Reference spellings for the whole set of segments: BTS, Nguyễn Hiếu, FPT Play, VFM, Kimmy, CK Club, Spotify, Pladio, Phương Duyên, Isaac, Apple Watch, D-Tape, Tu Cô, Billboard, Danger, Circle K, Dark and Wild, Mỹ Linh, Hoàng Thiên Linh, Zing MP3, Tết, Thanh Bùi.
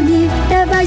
nhịp, ta vai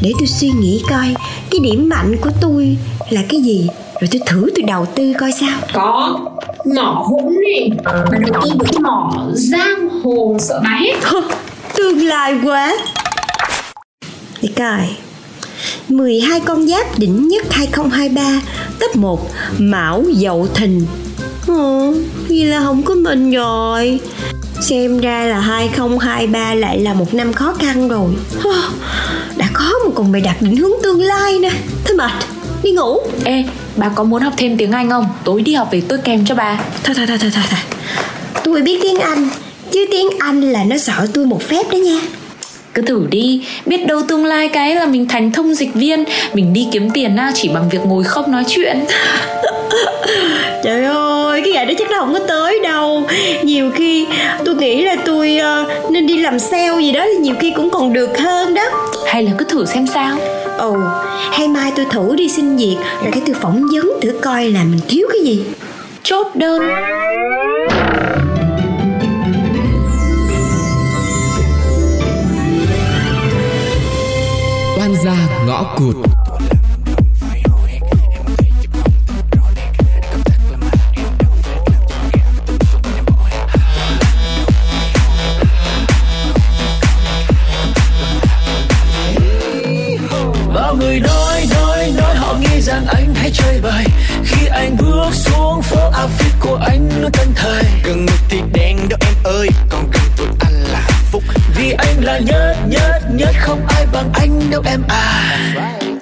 Để tôi suy nghĩ coi cái điểm mạnh của tôi là cái gì, rồi tôi thử tôi đầu tư coi sao. Có mỏ hỗn này, mà đầu tư vào cái mỏ giang hồ sợ bà hết. Tương lai quá. Để coi 12 con giáp đỉnh nhất 2023 Cấp 1 Mão Dậu Thìn. Vậy là không có mình rồi. Xem ra là 2023 lại là một năm khó khăn rồi. Đã khó mà còn bị đặt định hướng tương lai nè. Thôi mệt, đi ngủ. Ê, bà có muốn học thêm tiếng Anh không? Tối đi học về tôi kèm cho bà. Thôi. Tôi biết tiếng Anh, chứ tiếng Anh là nó sợ tôi một phép đó nha. Cứ thử đi, biết đâu tương lai cái là mình thành thông dịch viên. Mình đi kiếm tiền chỉ bằng việc ngồi không nói chuyện. Trời ơi, cái ngày đó chắc nó không có tới đâu. Nhiều khi tôi nghĩ là tôi nên đi làm sale gì đó thì nhiều khi cũng còn được hơn đó. Hay là cứ thử xem sao. Hay mai tôi thử đi xin việc, rồi cái tôi phỏng vấn thử coi là mình thiếu cái gì. Chốt đơn. Oan gia ngõ cụt. Rằng anh hãy chơi bời khi anh bước xuống phố, outfit của anh nó tân thời. Gần ngực thì đen đó em ơi, còn gần tụi anh là hạnh phúc, vì anh là nhất nhất nhất, không ai bằng anh đâu em à.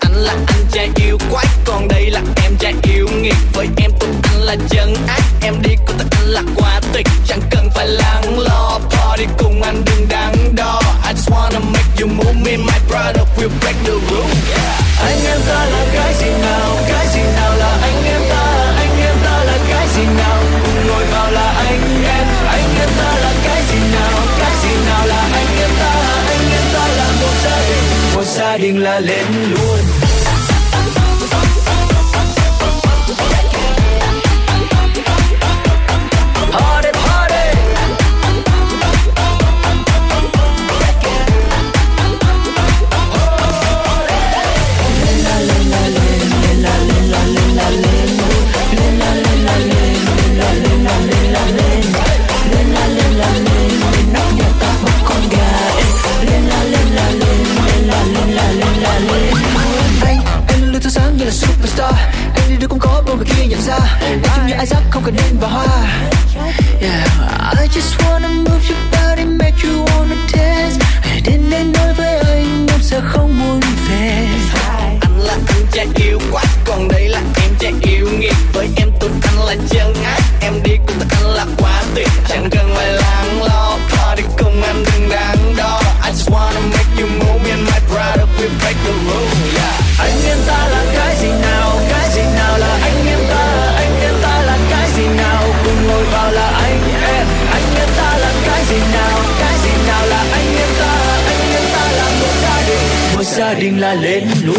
Anh là anh trai yêu quái, còn đây là em trai yêu nghiệt. Với em tụi anh là chân ác, em đi của tụi anh là quá tịch, chẳng cần phải lắng lo. Party cùng anh đừng đắn đo. I just wanna make you move me, my brother will break the rules. Yeah. Anh em ta là cái gì nào? Cái gì nào là anh em ta? Anh em ta là cái gì nào? Cùng ngồi vào là anh em. Anh em ta là cái gì nào? Cái gì nào là anh em ta? Anh em ta là một gia đình. Một gia đình là lên luôn. Isaac không cần đến vào hoa. Yeah, I just wanna move your body, make you wanna dance. Đến đến nơi với anh, em sẽ không muốn về. Anh là anh trai yêu quá, còn đây là em trai yêu nghiệt. Với em tụi anh là chân ác, em đi cùng tụi anh là quá tuyệt, chẳng cần phải lắng lo. Party cùng anh đừng đắn đo. I just wanna make you move me and my brother, we break the rules. Yeah, anh em ta là cái gì nào? Cái gì nào là anh em ta? Nào cùng ngồi vào là anh gia đình là lên luôn.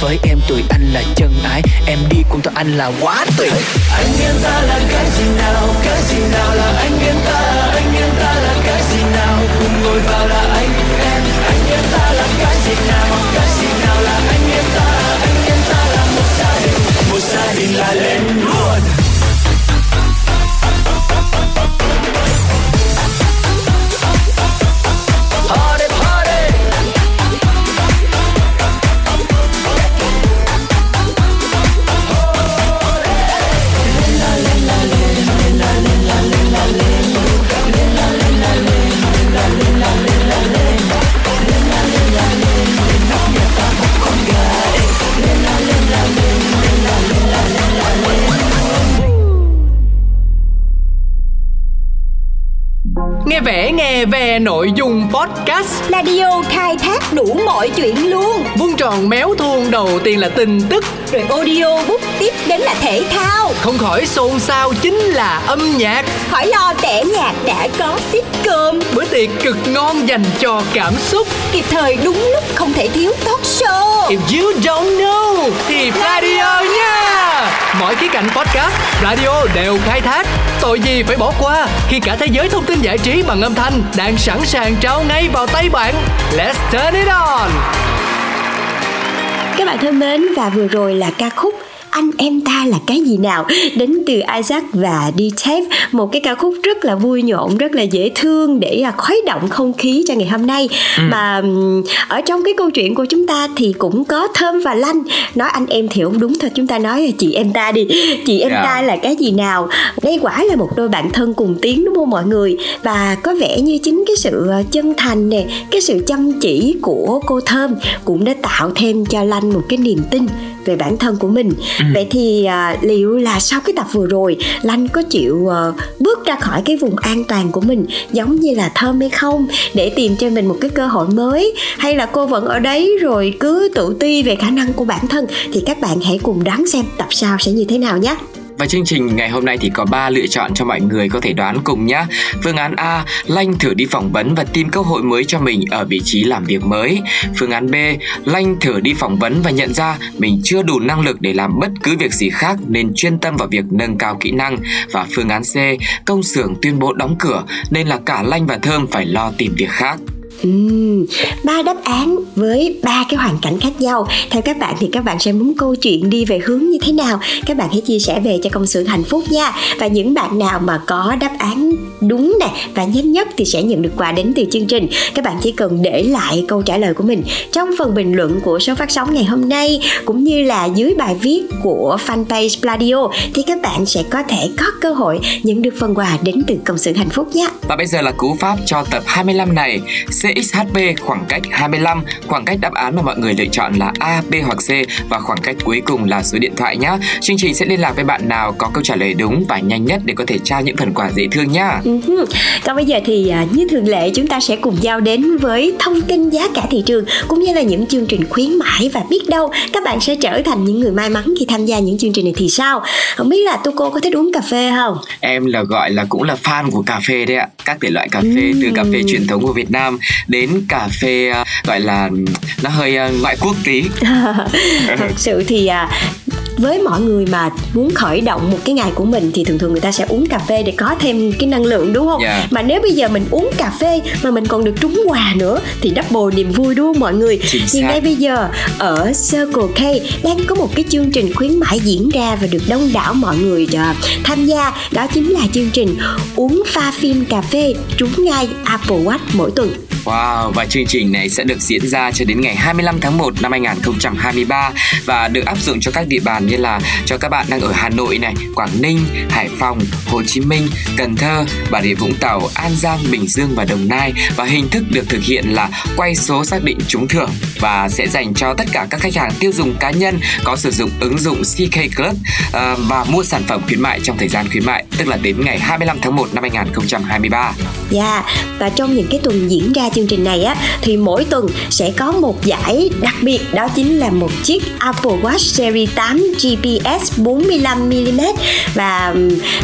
Với em tuổi anh là chân ái, em đi cùng tụi anh là quá tuyệt. Anh em ta là cái gì nào, cái gì nào là anh em ta, anh em ta là cái gì nào, cùng ngồi vào là anh em. Anh em ta là cái gì nào là anh em ta là một gia đình là lên luôn. Vẻ nghe về nội dung podcast radio khai thác đủ mọi chuyện luôn. Vuông tròn méo thuôn, đầu tiên là tin tức, rồi audio book, tiếp đến là thể thao. Không khỏi xôn xao chính là âm nhạc. Khỏi lo tẻ nhạc đã có sitcom. Bữa tiệc cực ngon dành cho cảm xúc. Kịp thời đúng lúc không thể thiếu talk show. If you don't know thì radio nha. Mọi khía cạnh podcast, radio đều khai thác. Tội gì phải bỏ qua khi cả thế giới thông tin giải trí bằng âm thanh đang sẵn sàng trao ngay vào tay bạn. Let's turn it on. Các bạn thân mến, và vừa rồi là ca khúc Anh Em Ta Là Cái Gì Nào đến từ Isaac và D-Tape. Một cái ca khúc rất là vui nhộn, rất là dễ thương để khuấy động không khí cho ngày hôm nay. Mà ở trong cái câu chuyện của chúng ta thì cũng có Thơm và Lanh. Nói anh em thì không đúng thôi, chúng ta nói chị em ta đi. Chị em ta là cái gì nào? Đây quả là một đôi bạn thân cùng tiếng đúng không mọi người? Và có vẻ như chính cái sự chân thành nè, cái sự chăm chỉ của cô Thơm cũng đã tạo thêm cho Lanh một cái niềm tin về bản thân của mình. Vậy thì liệu là sau cái tập vừa rồi Lanh có chịu bước ra khỏi cái vùng an toàn của mình giống như là Thơm hay không, để tìm cho mình một cái cơ hội mới, hay là cô vẫn ở đấy rồi cứ tự ti về khả năng của bản thân? Thì các bạn hãy cùng đoán xem tập sau sẽ như thế nào nhé. Và chương trình ngày hôm nay thì có 3 lựa chọn cho mọi người có thể đoán cùng nhé. Phương án A, Lanh thử đi phỏng vấn và tìm cơ hội mới cho mình ở vị trí làm việc mới. Phương án B, Lanh thử đi phỏng vấn và nhận ra mình chưa đủ năng lực để làm bất cứ việc gì khác nên chuyên tâm vào việc nâng cao kỹ năng. Và phương án C, công xưởng tuyên bố đóng cửa nên là cả Lanh và Thơm phải lo tìm việc khác. 3 đáp án với 3 cái hoàn cảnh khác nhau. Theo các bạn thì các bạn sẽ muốn câu chuyện đi về hướng như thế nào? Các bạn hãy chia sẻ về cho công xưởng hạnh phúc nha. Và những bạn nào mà có đáp án đúng nè và nhanh nhất thì sẽ nhận được quà đến từ chương trình. Các bạn chỉ cần để lại câu trả lời của mình trong phần bình luận của số phát sóng ngày hôm nay, cũng như là dưới bài viết của fanpage Pladio, thì các bạn sẽ có thể có cơ hội nhận được phần quà đến từ công xưởng hạnh phúc nha. Và bây giờ là cú pháp cho tập 25 này. CXHP khoảng cách 25, khoảng cách đáp án mà mọi người lựa chọn là A, B hoặc C, và khoảng cách cuối cùng là số điện thoại nhé. Chương trình sẽ liên lạc với bạn nào có câu trả lời đúng và nhanh nhất để có thể trao những phần quà dễ thương nhé. Còn bây giờ thì như thường lệ chúng ta sẽ cùng giao đến với thông tin giá cả thị trường, cũng như là những chương trình khuyến mãi, và biết đâu các bạn sẽ trở thành những người may mắn khi tham gia những chương trình này thì sao? Không biết là Tuco có thích uống cà phê không? Em là gọi là cũng là fan của cà phê đấy ạ. Các thể loại cà phê, từ cà phê truyền thống của Việt Nam đến cà phê gọi là nó hơi ngoại quốc tí. Thật sự thì với mọi người mà muốn khởi động một cái ngày của mình thì thường thường người ta sẽ uống cà phê để có thêm cái năng lượng đúng không? Mà nếu bây giờ mình uống cà phê mà mình còn được trúng quà nữa thì double niềm vui đúng không mọi người? Thì ngay bây giờ ở Circle K đang có một cái chương trình khuyến mãi diễn ra và được đông đảo mọi người tham gia. Đó chính là chương trình uống pha phim cà phê trúng ngay Apple Watch mỗi tuần. Wow, và chương trình này sẽ được diễn ra cho đến ngày 25 tháng 1 năm 2023 và được áp dụng cho các địa bàn như là cho các bạn đang ở Hà Nội này, Quảng Ninh, Hải Phòng, Hồ Chí Minh, Cần Thơ, Bà Rịa Vũng Tàu, An Giang, Bình Dương và Đồng Nai, và hình thức được thực hiện là quay số xác định trúng thưởng và sẽ dành cho tất cả các khách hàng tiêu dùng cá nhân có sử dụng ứng dụng CK Club và mua sản phẩm khuyến mại trong thời gian khuyến mại, tức là đến ngày 25 tháng 1 năm 2023. Dạ, và trong những cái tuần diễn ra chương trình này á, thì mỗi tuần sẽ có một giải đặc biệt, đó chính là một chiếc Apple Watch Series 8 GPS 45mm, và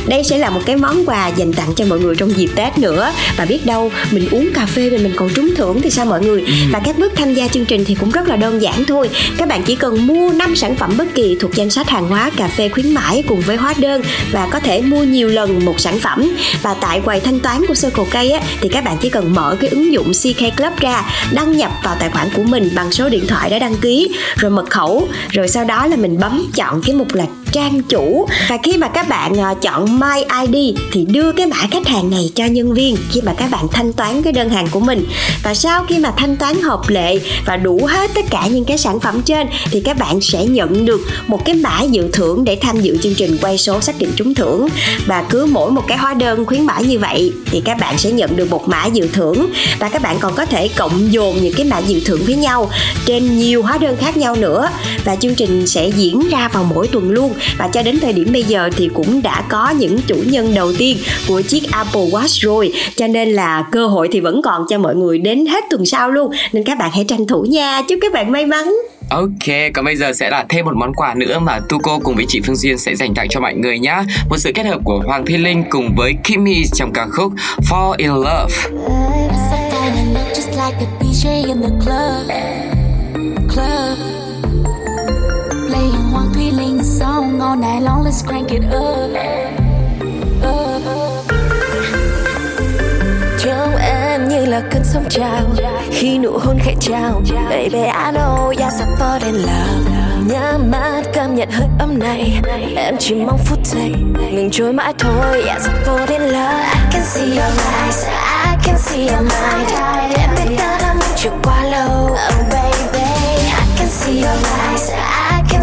đây sẽ là một cái món quà dành tặng cho mọi người trong dịp Tết nữa. Và biết đâu mình uống cà phê mà mình còn trúng thưởng thì sao mọi người. Và các bước tham gia chương trình thì cũng rất là đơn giản thôi. Các bạn chỉ cần mua 5 sản phẩm bất kỳ thuộc danh sách hàng hóa cà phê khuyến mãi cùng với hóa đơn, và có thể mua nhiều lần một sản phẩm. Và tại quầy thanh toán của Circle K á, thì các bạn chỉ cần mở cái ứng dụng CK Club ra, đăng nhập vào tài khoản của mình bằng số điện thoại đã đăng ký, rồi mật khẩu, rồi sau đó là mình bấm chọn cái mục là trang chủ. Và khi mà các bạn chọn My ID thì đưa cái mã khách hàng này cho nhân viên khi mà các bạn thanh toán cái đơn hàng của mình. Và sau khi mà thanh toán hợp lệ và đủ hết tất cả những cái sản phẩm trên thì các bạn sẽ nhận được một cái mã dự thưởng để tham dự chương trình quay số xác định trúng thưởng. Và cứ mỗi một cái hóa đơn khuyến mãi như vậy thì các bạn sẽ nhận được một mã dự thưởng, và các bạn còn có thể cộng dồn những cái mã dự thưởng với nhau trên nhiều hóa đơn khác nhau nữa. Và chương trình sẽ diễn ra vào mỗi tuần luôn, và cho đến thời điểm bây giờ thì cũng đã có những chủ nhân đầu tiên của chiếc Apple Watch rồi, cho nên là cơ hội thì vẫn còn cho mọi người đến hết tuần sau luôn, nên các bạn hãy tranh thủ nha, chúc các bạn may mắn. Ok, còn bây giờ sẽ là thêm một món quà nữa mà Tuco cùng với chị Phương Duyên sẽ dành tặng cho mọi người nhá. Một sự kết hợp của Hoàng Thiên Linh cùng với Kimmy trong ca khúc Fall in Love. All night long, let's crank it up. Trong em như là cơn sóng trào, khi nụ hôn khẽ trao. Baby I know you're supposed in love. Nhắm mắt cảm nhận hơi ấm này, em chỉ mong phút giây mình trôi mãi thôi. You're supposed in love. I can see your eyes, I can see your mind. Em biết ta đã mong chờ quá lâu. Oh baby, I can see your eyes, I can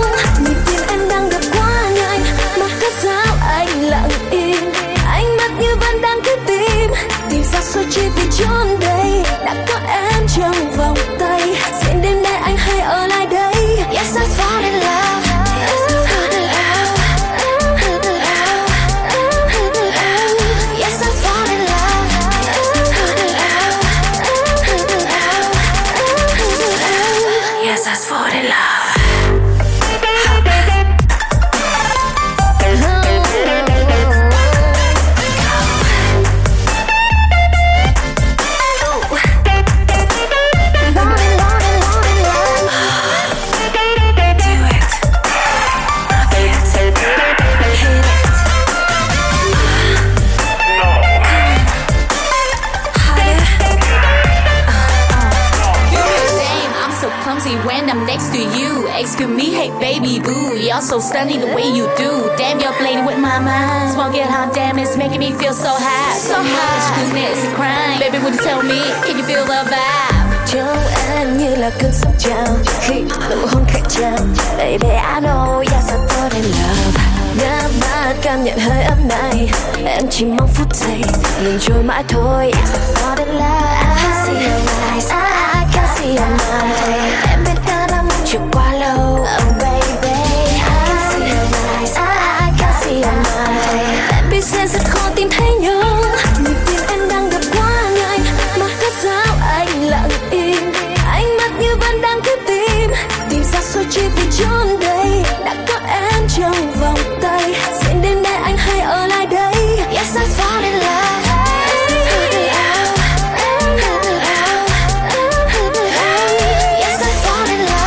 nhịp tim em đang đập quá nhanh, mà cất dao anh lặng im, ánh mắt như vẫn đang cứ tìm ra số chỉ vì chốn đây đã có em trong vòng tay. Sẽ đêm nay anh hãy ở lại đây. Yes I fall in love. So stunning the way you do. Damn, you're playing with my mind. Smoke it hot, damn, it's making me feel so hot. So hot, goodness, it's crying. Baby, would you tell me, can you feel the vibe? Trong em như là cơn sóng trào, khi nụ hôn khẽ trao. Baby, I know you're supposed in love. Nhắm mắt cảm nhận hơi ấm này, em chỉ mong phút giây mình trôi mãi thôi. You're supposed in love. I can see your eyes, I can see your mind. Em biết ta đã mong chờ quá lâu. Oh baby, em biết sẽ rất khó tìm thấy nhau, nhịp tim em đang đập quá nhanh, mà cất dao anh lặng im, ánh mắt như vẫn đang cứ tìm ra số chỉ vì chốn đây đã có em trong vòng tay. Sẽ đêm nay anh hãy ở lại đây. Yes I fall in love. Yes I fall in love.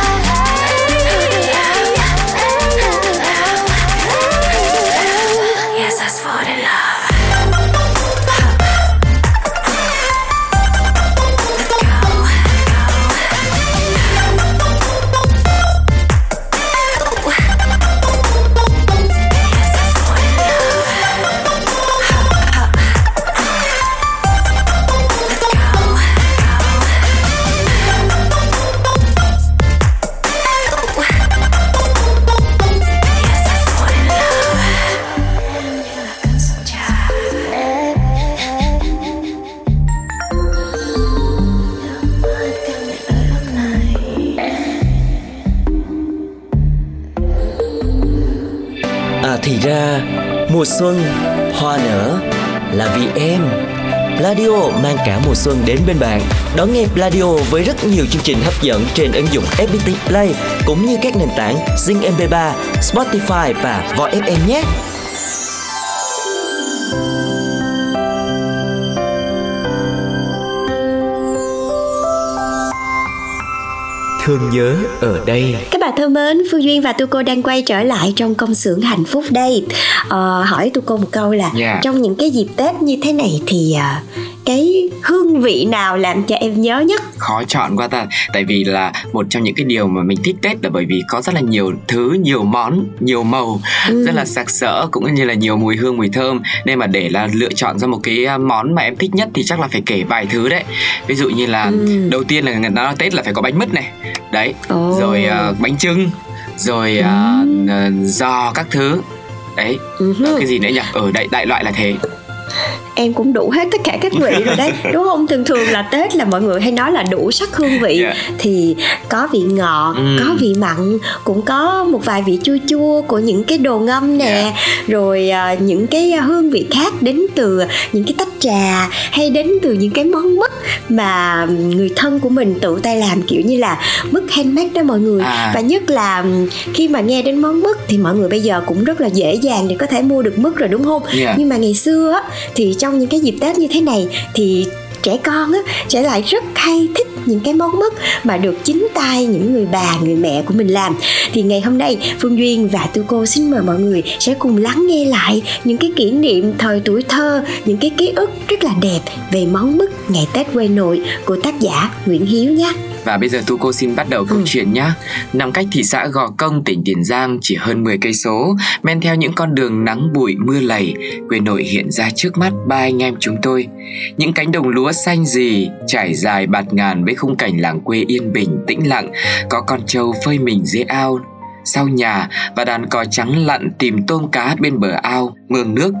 Thì ra mùa xuân hoa nở là vì em. Pladio mang cả mùa xuân đến bên bạn. Đón nghe Pladio với rất nhiều chương trình hấp dẫn trên ứng dụng FPT Play cũng như các nền tảng Zing MP3, Spotify và VFM nhé. Thương nhớ ở đây. Các bạn thân mến, Phương Duyên và Tu Cô đang quay trở lại trong công xưởng hạnh phúc đây. Hỏi Tu Cô một câu là trong những cái dịp Tết như thế này thì cái hương vị nào làm cho em nhớ nhất? Khó chọn quá ta. Tại vì là một trong những cái điều mà mình thích Tết là bởi vì có rất là nhiều thứ, nhiều món, nhiều màu, rất là sặc sỡ, cũng như là nhiều mùi hương, mùi thơm. Nên mà để là lựa chọn ra một cái món mà em thích nhất thì chắc là phải kể vài thứ đấy. Ví dụ như là đầu tiên là nó Tết là phải có bánh mứt này. Đấy, rồi bánh chưng, rồi giò các thứ. Đấy, cái gì nữa nhỉ? Đại loại là thế. Em cũng đủ hết tất cả các vị rồi đấy, đúng không? Thường thường là Tết là mọi người hay nói là đủ sắc hương vị. Thì có vị ngọt, có vị mặn, cũng có một vài vị chua chua của những cái đồ ngâm nè, rồi những cái hương vị khác đến từ những cái tách trà hay đến từ những cái món mứt mà người thân của mình tự tay làm, kiểu như là mứt handmade đó mọi người. Và nhất là khi mà nghe đến món mứt thì mọi người bây giờ cũng rất là dễ dàng để có thể mua được mứt rồi, đúng không? Nhưng mà ngày xưa á, thì trong những cái dịp Tết như thế này thì trẻ con á, trẻ lại rất hay thích những cái món mứt mà được chính tay những người bà, người mẹ của mình làm. Thì ngày hôm nay Phương Duyên và Tu Cô xin mời mọi người sẽ cùng lắng nghe lại những cái kỷ niệm thời tuổi thơ, những cái ký ức rất là đẹp về món mứt ngày Tết quê nội của tác giả Nguyễn Hiếu nhé. Và bây giờ Tu Cô xin bắt đầu câu chuyện nhé. Nằm cách thị xã Gò Công, tỉnh Tiền Giang chỉ hơn 10 cây số, men theo những con đường nắng bụi mưa lầy, quê nội hiện ra trước mắt ba anh em chúng tôi. Những cánh đồng lúa xanh rì trải dài bạt ngàn với khung cảnh làng quê yên bình tĩnh lặng, có con trâu phơi mình dưới ao sau nhà và đàn cò trắng lặn tìm tôm cá bên bờ ao mương nước.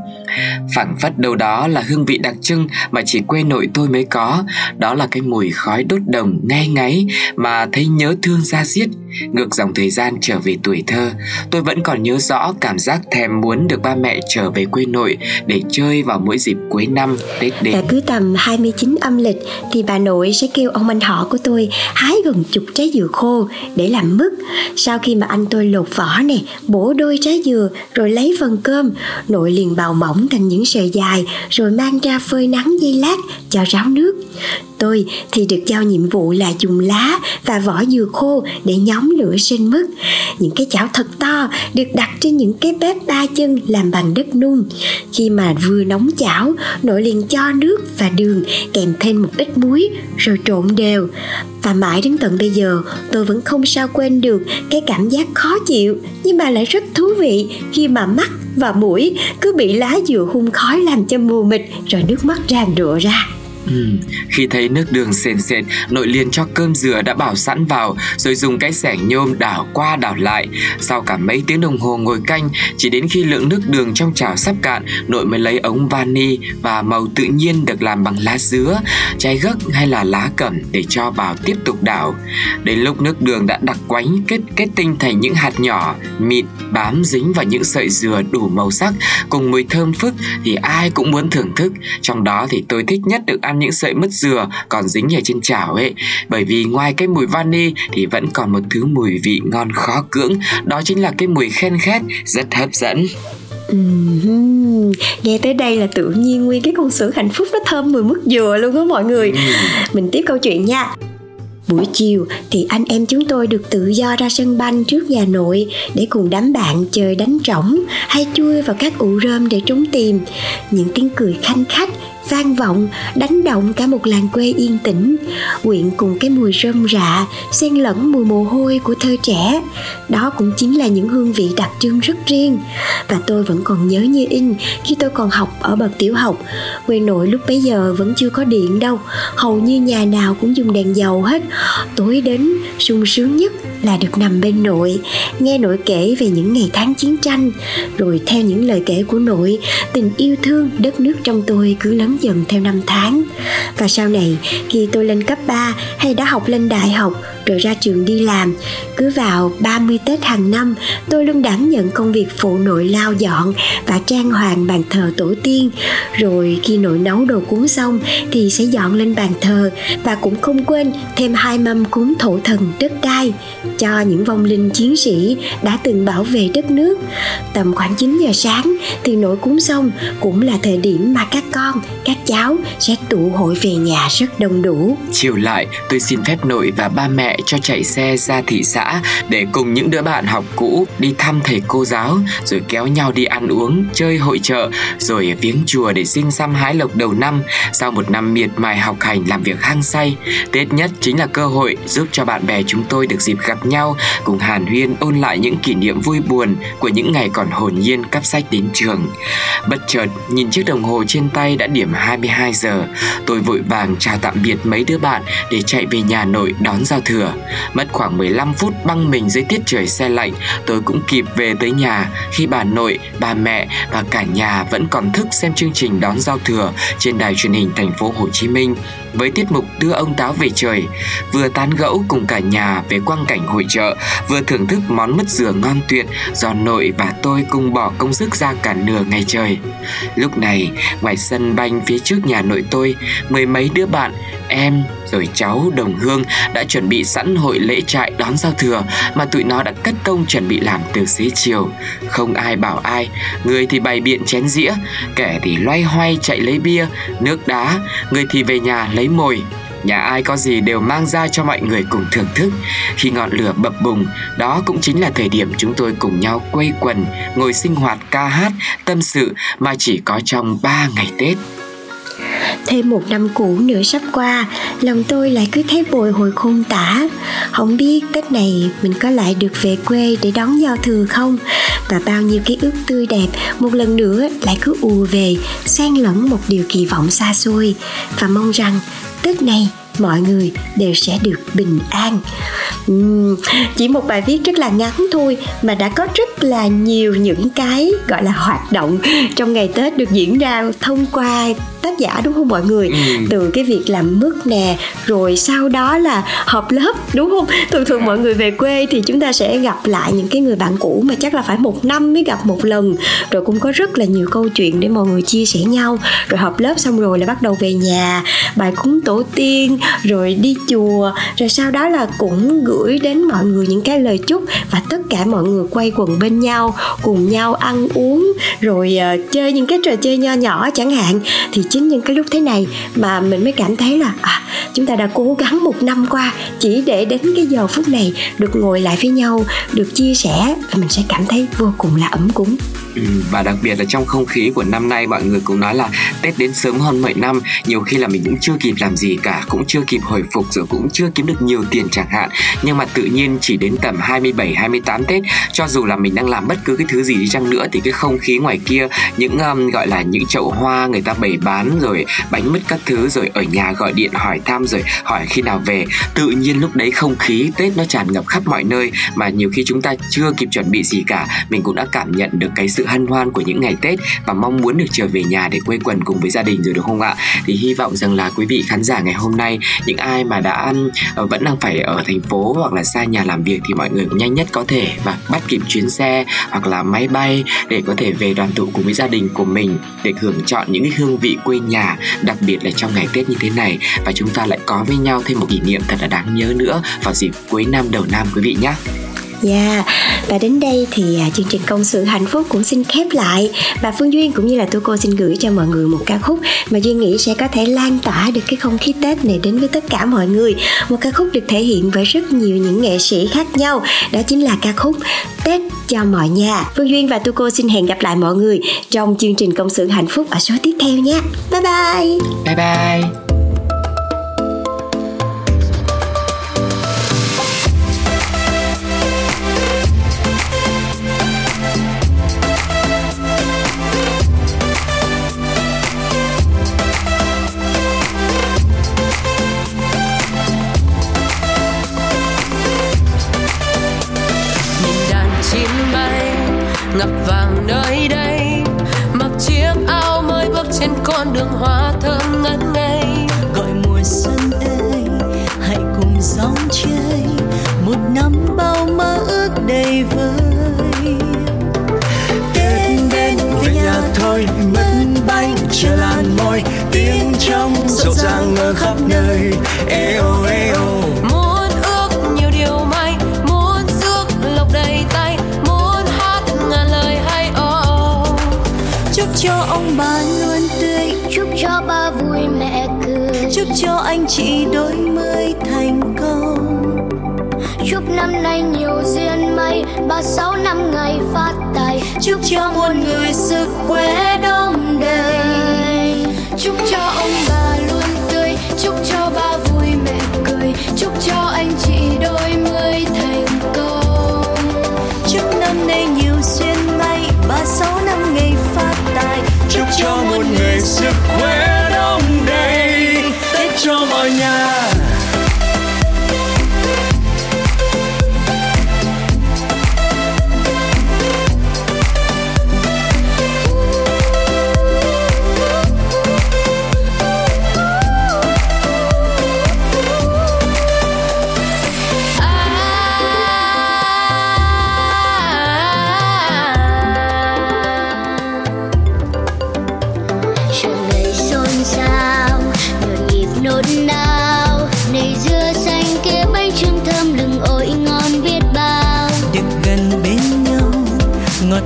Phảng phất đâu đó là hương vị đặc trưng mà chỉ quê nội tôi mới có, đó là cái mùi khói đốt đồng nghe ngáy mà thấy nhớ thương ra diết. Ngược dòng thời gian trở về tuổi thơ, tôi vẫn còn nhớ rõ cảm giác thèm muốn được ba mẹ trở về quê nội để chơi vào mỗi dịp cuối năm, Tết đến. Và cứ tầm 29 âm lịch thì bà nội sẽ kêu ông anh họ của tôi hái gần chục trái dừa khô để làm mứt. Sau khi mà anh tôi lột vỏ nè, bổ đôi trái dừa rồi lấy phần cơm, nội liền bào mỏng thành những sợi dài rồi mang ra phơi nắng giây lát cho ráo nước. Tôi thì được giao nhiệm vụ là dùng lá và vỏ dừa khô để nhóm lửa sên mứt. Những cái chảo thật to được đặt trên những cái bếp ba chân làm bằng đất nung. Khi mà vừa nóng chảo, nội liền cho nước và đường kèm thêm một ít muối rồi trộn đều. Và mãi đến tận bây giờ, tôi vẫn không sao quên được cái cảm giác khó chịu nhưng mà lại rất thú vị khi mà mắt và mũi cứ bị lá dừa hun khói làm cho mù mịt rồi nước mắt ràn rụa ra. Khi thấy nước đường sền sệt, nội liền cho cơm dừa đã bảo sẵn vào, rồi dùng cái xẻng nhôm đảo qua đảo lại. Sau cả mấy tiếng đồng hồ ngồi canh, chỉ đến khi lượng nước đường trong chảo sắp cạn, nội mới lấy ống vani và màu tự nhiên được làm bằng lá dứa, trái gấc hay là lá cẩm để cho vào tiếp tục đảo. Đến lúc nước đường đã đặc quánh kết tinh thành những hạt nhỏ mịn bám dính vào những sợi dừa đủ màu sắc cùng mùi thơm phức thì ai cũng muốn thưởng thức. Trong đó thì tôi thích nhất được ăn những sợi mứt dừa còn dính ở trên chảo ấy, bởi vì ngoài cái mùi vani thì vẫn còn một thứ mùi vị ngon khó cưỡng, đó chính là cái mùi khen khét rất hấp dẫn. Nghe tới đây là tự nhiên nguyên cái công xưởng hạnh phúc nó thơm mùi mứt dừa luôn á mọi người. Mình tiếp câu chuyện nha. Buổi chiều thì anh em chúng tôi được tự do ra sân banh trước nhà nội để cùng đám bạn chơi đánh rỗng hay chui vào các ụ rơm để trốn tìm. Những tiếng cười khanh khách vang vọng, đánh động cả một làng quê yên tĩnh, quyện cùng cái mùi rơm rạ, xen lẫn mùi mồ hôi của thơ trẻ. Đó cũng chính là những hương vị đặc trưng rất riêng. Và tôi vẫn còn nhớ như in khi tôi còn học ở bậc tiểu học. Quê nội lúc bấy giờ vẫn chưa có điện đâu, hầu như nhà nào cũng dùng đèn dầu hết. Tối đến, sung sướng nhất là được nằm bên nội, nghe nội kể về những ngày tháng chiến tranh. Rồi theo những lời kể của nội, tình yêu thương đất nước trong tôi cứ lớn lớn dần theo năm tháng. Và sau này khi tôi lên cấp 3 hay đã học lên đại học rồi ra trường đi làm, cứ vào 30 Tết hàng năm tôi luôn đảm nhận công việc phụ nội lau dọn và trang hoàng bàn thờ tổ tiên. Rồi khi nội nấu đồ cúng xong thì sẽ dọn lên bàn thờ, và cũng không quên thêm hai mâm cúng thổ thần đất đai cho những vong linh chiến sĩ đã từng bảo vệ đất nước. Tầm khoảng 9 giờ sáng thì nội cúng xong cũng là thời điểm mà các con, các cháu sẽ tụ hội về nhà rất đông đủ. Chiều lại, tôi xin phép nội và ba mẹ cho chạy xe ra thị xã để cùng những đứa bạn học cũ đi thăm thầy cô giáo, rồi kéo nhau đi ăn uống, chơi hội chợ, rồi viếng chùa để xin xăm hái lộc đầu năm. Sau một năm miệt mài học hành, làm việc hăng say, Tết nhất chính là cơ hội giúp cho bạn bè chúng tôi được dịp gặp nhau, cùng hàn huyên ôn lại những kỷ niệm vui buồn của những ngày còn hồn nhiên cắp sách đến trường. Bất chợt nhìn chiếc đồng hồ trên tay đã điểm 22 giờ. Tôi vội vàng chào tạm biệt mấy đứa bạn để chạy về nhà nội đón giao thừa. Mất khoảng 15 phút băng mình dưới tiết trời se lạnh, tôi cũng kịp về tới nhà khi bà nội, bà mẹ và cả nhà vẫn còn thức xem chương trình đón giao thừa trên đài truyền hình thành phố Hồ Chí Minh với tiết mục Đưa ông táo về trời. Vừa tán gẫu cùng cả nhà về quang cảnh hội chợ, vừa thưởng thức món mứt dừa ngon tuyệt do nội và tôi cùng bỏ công sức ra cả nửa ngày trời. Lúc này, ngoài sân banh phía trước nhà nội tôi, mười mấy đứa bạn, em rồi cháu đồng hương đã chuẩn bị sẵn hội lễ trại đón giao thừa mà tụi nó đã cất công chuẩn bị làm từ xế chiều. Không ai bảo ai, người thì bày biện chén dĩa, kẻ thì loay hoay chạy lấy bia, nước đá, người thì về nhà lấy mồi. Nhà ai có gì đều mang ra cho mọi người cùng thưởng thức. Khi ngọn lửa bập bùng, đó cũng chính là thời điểm chúng tôi cùng nhau quây quần, ngồi sinh hoạt, ca hát, tâm sự mà chỉ có trong 3 ngày Tết. Thêm một năm cũ nữa sắp qua, lòng tôi lại cứ thấy bồi hồi khôn tả. Không biết Tết này mình có lại được về quê để đón giao thừa không? Và bao nhiêu ký ức tươi đẹp một lần nữa lại cứ ùa về, xen lẫn một điều kỳ vọng xa xôi. Và mong rằng Tết này mọi người đều sẽ được bình an. Chỉ một bài viết rất là ngắn thôi mà đã có rất là nhiều những cái gọi là hoạt động trong ngày Tết được diễn ra thông qua tác giả, đúng không mọi người? Từ cái việc làm mứt nè, rồi sau đó là họp lớp, đúng không? Thường mọi người về quê thì chúng ta sẽ gặp lại những cái người bạn cũ mà chắc là phải một năm mới gặp một lần. Rồi cũng có rất là nhiều câu chuyện để mọi người chia sẻ nhau. Rồi họp lớp xong rồi là bắt đầu về nhà, bài cúng tổ tiên, rồi đi chùa, rồi sau đó là cũng gửi đến mọi người những cái lời chúc. Và tất cả mọi người quay quần bên nhau, cùng nhau ăn uống, rồi chơi những cái trò chơi nho nhỏ chẳng hạn. Thì chính những cái lúc thế này mà mình mới cảm thấy là chúng ta đã cố gắng một năm qua chỉ để đến cái giờ phút này được ngồi lại với nhau, được chia sẻ, và mình sẽ cảm thấy vô cùng là ấm cúng. Và đặc biệt là trong không khí của năm nay, mọi người cũng nói là Tết đến sớm hơn mọi năm. Nhiều khi là mình cũng chưa kịp làm gì cả, cũng chưa kịp hồi phục, rồi cũng chưa kiếm được nhiều tiền chẳng hạn. Nhưng mà tự nhiên chỉ đến tầm 27-28 Tết, cho dù là mình đang làm bất cứ cái thứ gì đi chăng nữa, thì cái không khí ngoài kia, những gọi là những chậu hoa người ta bày bán, rồi bánh mứt các thứ, rồi ở nhà gọi điện hỏi thăm, rồi hỏi khi nào về. Tự nhiên lúc đấy không khí Tết nó tràn ngập khắp mọi nơi, mà nhiều khi chúng ta chưa kịp chuẩn bị gì cả, mình cũng đã cảm nhận được cái sự hân hoan của những ngày Tết và mong muốn được trở về nhà để quây quần cùng với gia đình rồi, đúng không ạ? Thì hy vọng rằng là quý vị khán giả ngày hôm nay, những ai mà đã vẫn đang phải ở thành phố hoặc là xa nhà làm việc, thì mọi người cũng nhanh nhất có thể và bắt kịp chuyến xe hoặc là máy bay để có thể về đoàn tụ cùng với gia đình của mình, để hưởng chọn những cái hương vị quê nhà, đặc biệt là trong ngày Tết như thế này, và chúng ta lại có với nhau thêm một kỷ niệm thật là đáng nhớ nữa vào dịp cuối năm đầu năm quý vị nhé. Và đến đây thì chương trình Công sự hạnh phúc cũng xin khép lại, và Phương Duyên cũng như là Tô Cô xin gửi cho mọi người một ca khúc mà Duyên nghĩ sẽ có thể lan tỏa được cái không khí Tết này đến với tất cả mọi người. Một ca khúc được thể hiện bởi rất nhiều những nghệ sĩ khác nhau, đó chính là ca khúc Tết cho mọi nhà. Phương Duyên và Tô Cô xin hẹn gặp lại mọi người trong chương trình Công sự hạnh phúc ở số tiếp theo nhé. Bye bye. Bye bye. Ngập vàng nơi đây, mặc chiếc áo mới bước trên con đường hoa thơ. ngờ khắp nơi. Eo eo. Muốn ước nhiều điều may, muốn rước lộc đầy tay, muốn hát ngàn lời hay. Oh. Chúc cho ông bà luôn tươi, chúc cho ba vui mẹ cười, chúc cho anh chị đôi mươi thành công. Chúc năm nay nhiều duyên may, 36 năm ngày phát tài. Chúc cho muôn người sức khỏe đông đầy. Chúc cho ông bà luôn tươi, chúc cho ba vui mẹ cười, chúc cho anh chị đôi mươi thành công. Chúc năm nay nhiều duyên may, 36 năm ngày phát tài. Chúc cho muôn người sức khỏe đông đầy. Tết cho mọi nhà.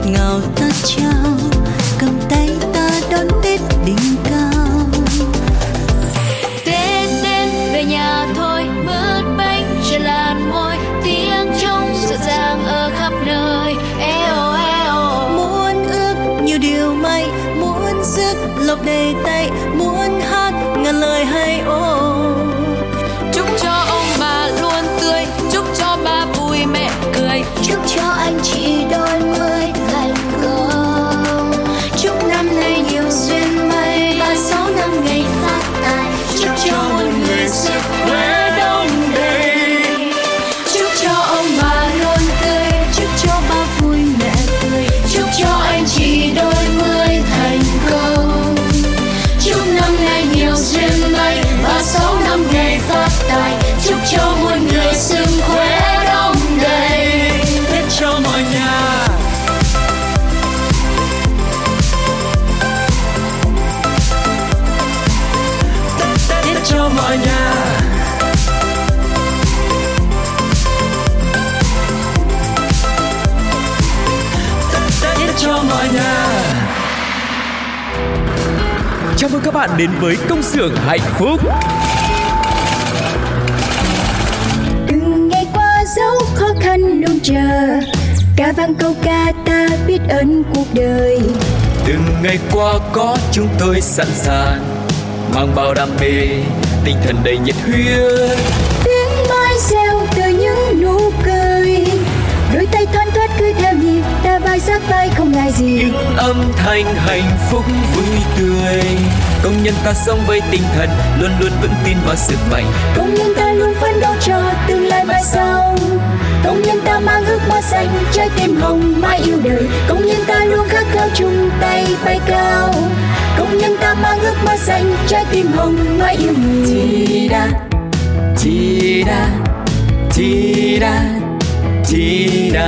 Ngào ta trao, cầm tay ta đón Tết đỉnh cao. Tết đến về nhà thôi, mứt bánh trên làn môi, tiếng trống rộn ràng ở khắp nơi. Eo eo. Muốn ước nhiều điều may, muốn rước lộc đầy tay, muốn hát ngàn lời hay. Ô. Chúc cho ông bà luôn tươi, chúc cho ba vui mẹ cười, chúc cho anh chị đôi mươi. Chúc cho muôn người sức khỏe đông đầy. Tết cho mọi nhà. Tết cho mọi nhà. Tết cho mọi nhà. Chào mừng các bạn đến với Công xưởng Hạnh Phúc. Khó khăn luôn chờ, ca vang câu ca ta biết ơn cuộc đời. Từng ngày qua có chúng tôi sẵn sàng, mang bao đam mê, tinh thần đầy nhiệt huyết. Tiếng mai reo từ những nụ cười, đôi tay thoăn thoắt cứ theo nhịp, ta vai sát vai không ngại gì. Những âm thanh hạnh phúc vui tươi, công nhân ta sống với tinh thần luôn luôn vững tin vào sức mạnh. Công nhân ta luôn phấn đấu cho tương lai mai sau. Công nhân ta mang ước mơ xanh, trái tim hồng mãi yêu đời. Công nhân ta luôn khát khao chung tay bay cao. Công nhân ta mang ước mơ xanh, trái tim hồng mãi yêu người. Ti da, ti da, ti da, ti da.